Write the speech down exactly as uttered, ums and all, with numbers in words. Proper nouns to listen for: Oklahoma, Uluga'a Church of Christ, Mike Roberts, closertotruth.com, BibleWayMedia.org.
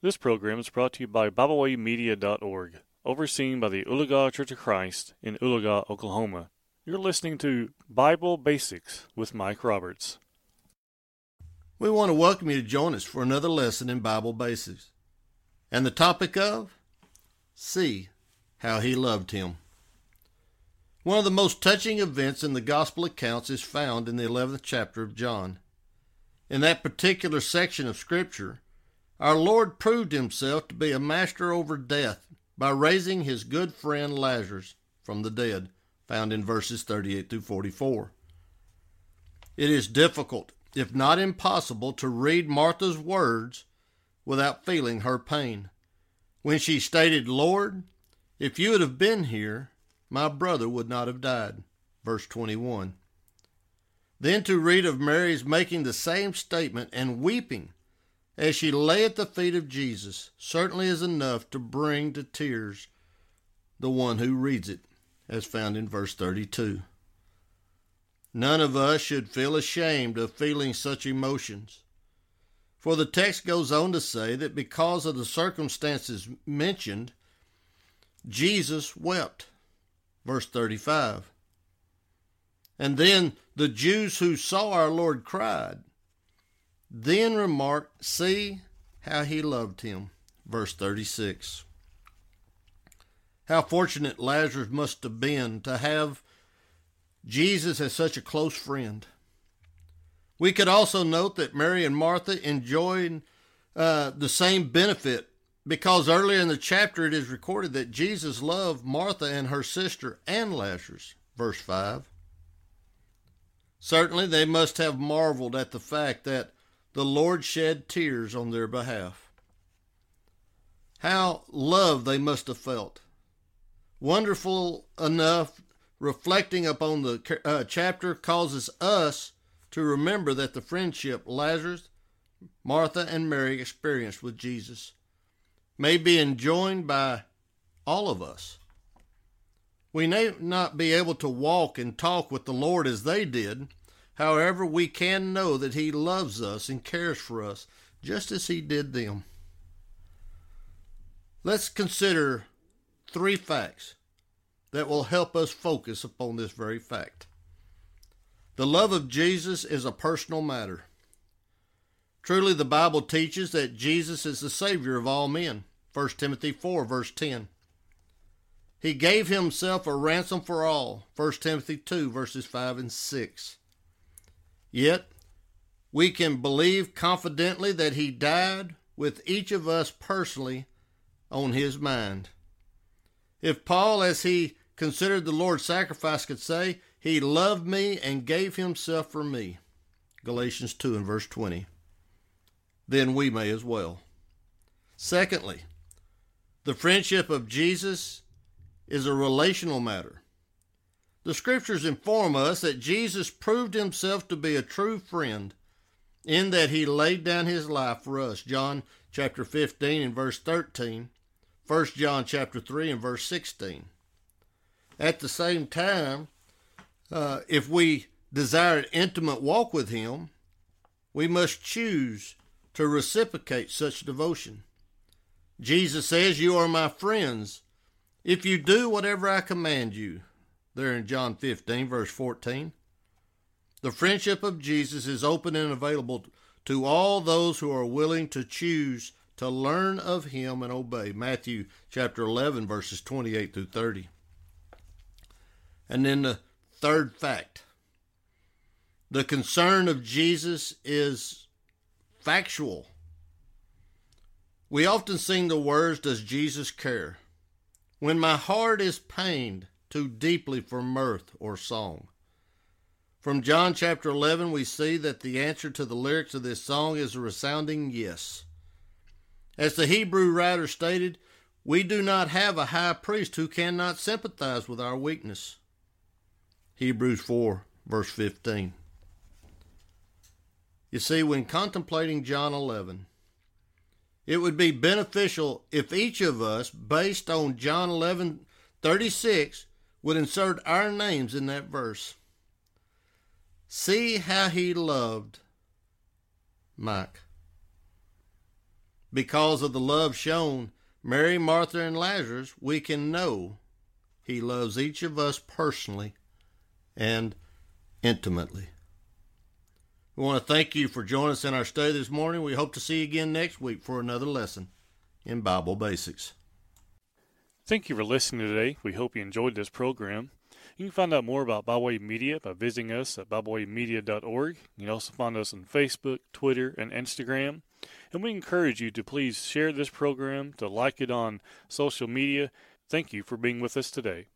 This program is brought to you by Bible Way Media dot org, overseen by the Uluga'a Church of Christ in Uluga'a, Oklahoma. You're listening to Bible Basics with Mike Roberts. We want to welcome you to join us for another lesson in Bible Basics, and the topic of See How He Loved Him. One of the most touching events in the Gospel accounts is found in the eleventh chapter of John. In that particular section of Scripture, our Lord proved himself to be a master over death by raising his good friend Lazarus from the dead, found in verses thirty-eight through forty-four. It is difficult, if not impossible, to read Martha's words without feeling her pain, when she stated, "Lord, if you would have been here, my brother would not have died," verse twenty-one. Then to read of Mary's making the same statement and weeping as she lay at the feet of Jesus certainly is enough to bring to tears the one who reads it, as found in verse thirty-two. None of us should feel ashamed of feeling such emotions, for the text goes on to say that because of the circumstances mentioned, Jesus wept, verse thirty-five. And then the Jews who saw our Lord cried, then remarked, "See how he loved him," verse thirty-six. How fortunate Lazarus must have been to have Jesus as such a close friend. We could also note that Mary and Martha enjoyed uh, the same benefit, because earlier in the chapter it is recorded that Jesus loved Martha and her sister and Lazarus, verse five. Certainly they must have marveled at the fact that the Lord shed tears on their behalf. How loved they must have felt. Wonderful enough, reflecting upon the uh, chapter causes us to remember that the friendship Lazarus, Martha, and Mary experienced with Jesus may be enjoined by all of us. We may not be able to walk and talk with the Lord as they did. However, we can know that he loves us and cares for us, just as he did them. Let's consider three facts that will help us focus upon this very fact. The love of Jesus is a personal matter. Truly, the Bible teaches that Jesus is the Savior of all men, First Timothy four, verse ten. He gave himself a ransom for all, First Timothy two, verses five and six. Yet, we can believe confidently that he died with each of us personally on his mind. If Paul, as he considered the Lord's sacrifice, could say, "He loved me and gave himself for me," Galatians two and verse twenty, then we may as well. Secondly, the friendship of Jesus is a relational matter. The Scriptures inform us that Jesus proved himself to be a true friend in that he laid down his life for us, John chapter fifteen and verse thirteen, First John chapter three and verse sixteen. At the same time, uh, if we desire an intimate walk with him, we must choose to reciprocate such devotion. Jesus says, "You are my friends if you do whatever I command you," there in John fifteen, verse fourteen. The friendship of Jesus is open and available to all those who are willing to choose to learn of him and obey, Matthew chapter eleven, verses twenty-eight through thirty. And then the third fact, the concern of Jesus is factual. We often sing the words, "Does Jesus care?" When my heart is pained too deeply for mirth or song. From John chapter eleven, we see that the answer to the lyrics of this song is a resounding yes. As the Hebrew writer stated, we do not have a high priest who cannot sympathize with our weakness, Hebrews four, verse fifteen. You see, when contemplating John eleven, it would be beneficial if each of us, based on John eleven thirty-six, would insert our names in that verse. See how he loved Mike. Because of the love shown Mary, Martha, and Lazarus, we can know he loves each of us personally and intimately. We want to thank you for joining us in our study this morning. We hope to see you again next week for another lesson in Bible Basics. Thank you for listening today. We hope you enjoyed this program. You can find out more about Bibleways Media by visiting us at Bible Way Media dot org. You can also find us on Facebook, Twitter, and Instagram. And we encourage you to please share this program, to like it on social media. Thank you for being with us today.